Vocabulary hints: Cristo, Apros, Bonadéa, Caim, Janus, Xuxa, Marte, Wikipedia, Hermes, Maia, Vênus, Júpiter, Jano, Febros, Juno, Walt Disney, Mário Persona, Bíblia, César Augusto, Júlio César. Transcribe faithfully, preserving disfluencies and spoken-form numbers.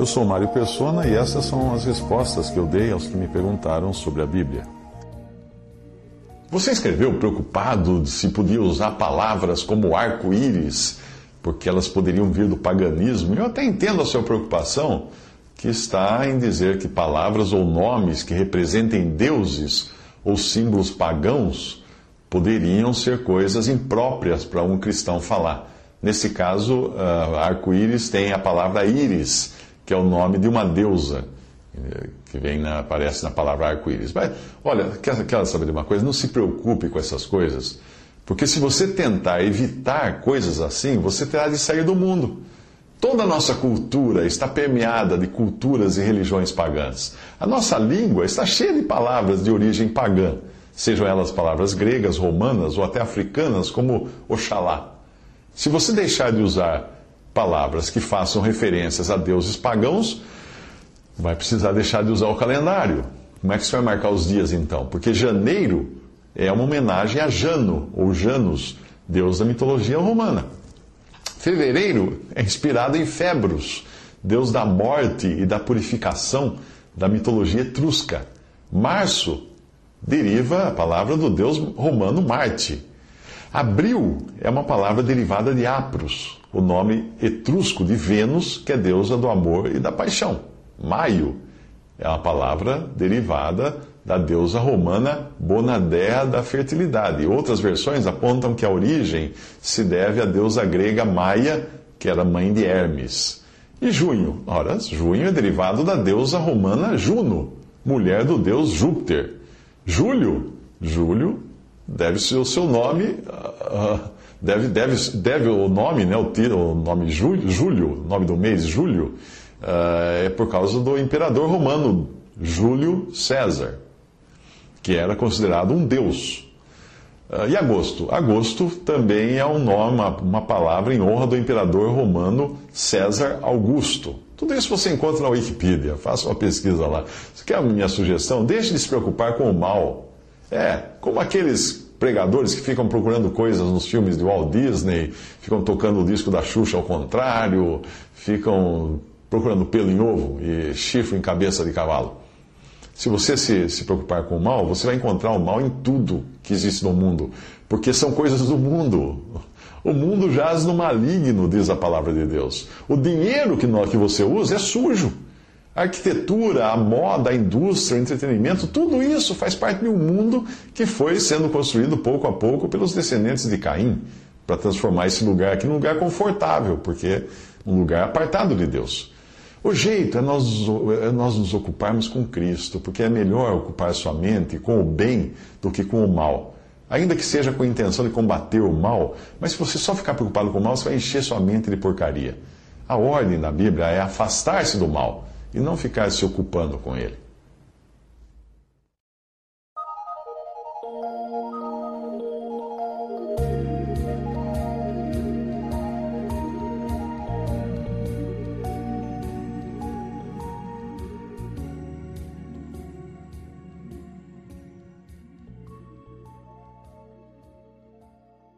Eu sou Mário Persona e essas são as respostas que eu dei aos que me perguntaram sobre a Bíblia. Você escreveu preocupado se podia usar palavras como arco-íris, porque elas poderiam vir do paganismo. Eu até entendo a sua preocupação, que está em dizer que palavras ou nomes que representem deuses ou símbolos pagãos poderiam ser coisas impróprias para um cristão falar. Nesse caso, uh, arco-íris tem a palavra íris, que é o nome de uma deusa, que vem na, aparece na palavra arco-íris. Mas, olha, quer, quer saber de uma coisa? Não se preocupe com essas coisas, porque se você tentar evitar coisas assim, você terá de sair do mundo. Toda a nossa cultura está permeada de culturas e religiões pagãs. A nossa língua está cheia de palavras de origem pagã, sejam elas palavras gregas, romanas ou até africanas, como Oxalá. Se você deixar de usar palavras que façam referências a deuses pagãos, vai precisar deixar de usar o calendário. Como é que você vai marcar os dias então? Porque janeiro é uma homenagem a Jano, ou Janus, deus da mitologia romana. Fevereiro é inspirado em Febros, deus da morte e da purificação da mitologia etrusca. Março deriva a palavra do deus romano Marte. Abril é uma palavra derivada de Apros, o nome etrusco de Vênus, que é deusa do amor e da paixão. Maio é uma palavra derivada da deusa romana Bonadéa, da fertilidade. Outras versões apontam que a origem se deve à deusa grega Maia, que era mãe de Hermes. E junho? Ora, junho é derivado da deusa romana Juno, mulher do deus Júpiter. Julho? Júlio deve ser o seu nome, deve, deve, deve o nome, né, o, tiro, o nome Júlio, Júlio, nome do mês, Júlio, é por causa do imperador romano, Júlio César, que era considerado um deus. E agosto? Agosto também é um nome, uma palavra em honra do imperador romano César Augusto. Tudo isso você encontra na Wikipedia, faça uma pesquisa lá. Isso que é a minha sugestão, deixe de se preocupar com o mal. É, como aqueles pregadores que ficam procurando coisas nos filmes de Walt Disney, ficam tocando o disco da Xuxa ao contrário, ficam procurando pelo em ovo e chifre em cabeça de cavalo. Se você se, se preocupar com o mal, você vai encontrar o mal em tudo que existe no mundo, porque são coisas do mundo. O mundo jaz no maligno, diz a palavra de Deus. O dinheiro que, que você usa é sujo. A arquitetura, a moda, a indústria, o entretenimento, tudo isso faz parte de um mundo que foi sendo construído pouco a pouco pelos descendentes de Caim, para transformar esse lugar aqui num lugar confortável, porque é um lugar apartado de Deus. O jeito é nós, é nós nos ocuparmos com Cristo, porque é melhor ocupar sua mente com o bem do que com o mal. Ainda que seja com a intenção de combater o mal, mas se você só ficar preocupado com o mal, você vai encher sua mente de porcaria. A ordem da Bíblia é afastar-se do mal e não ficar se ocupando com ele.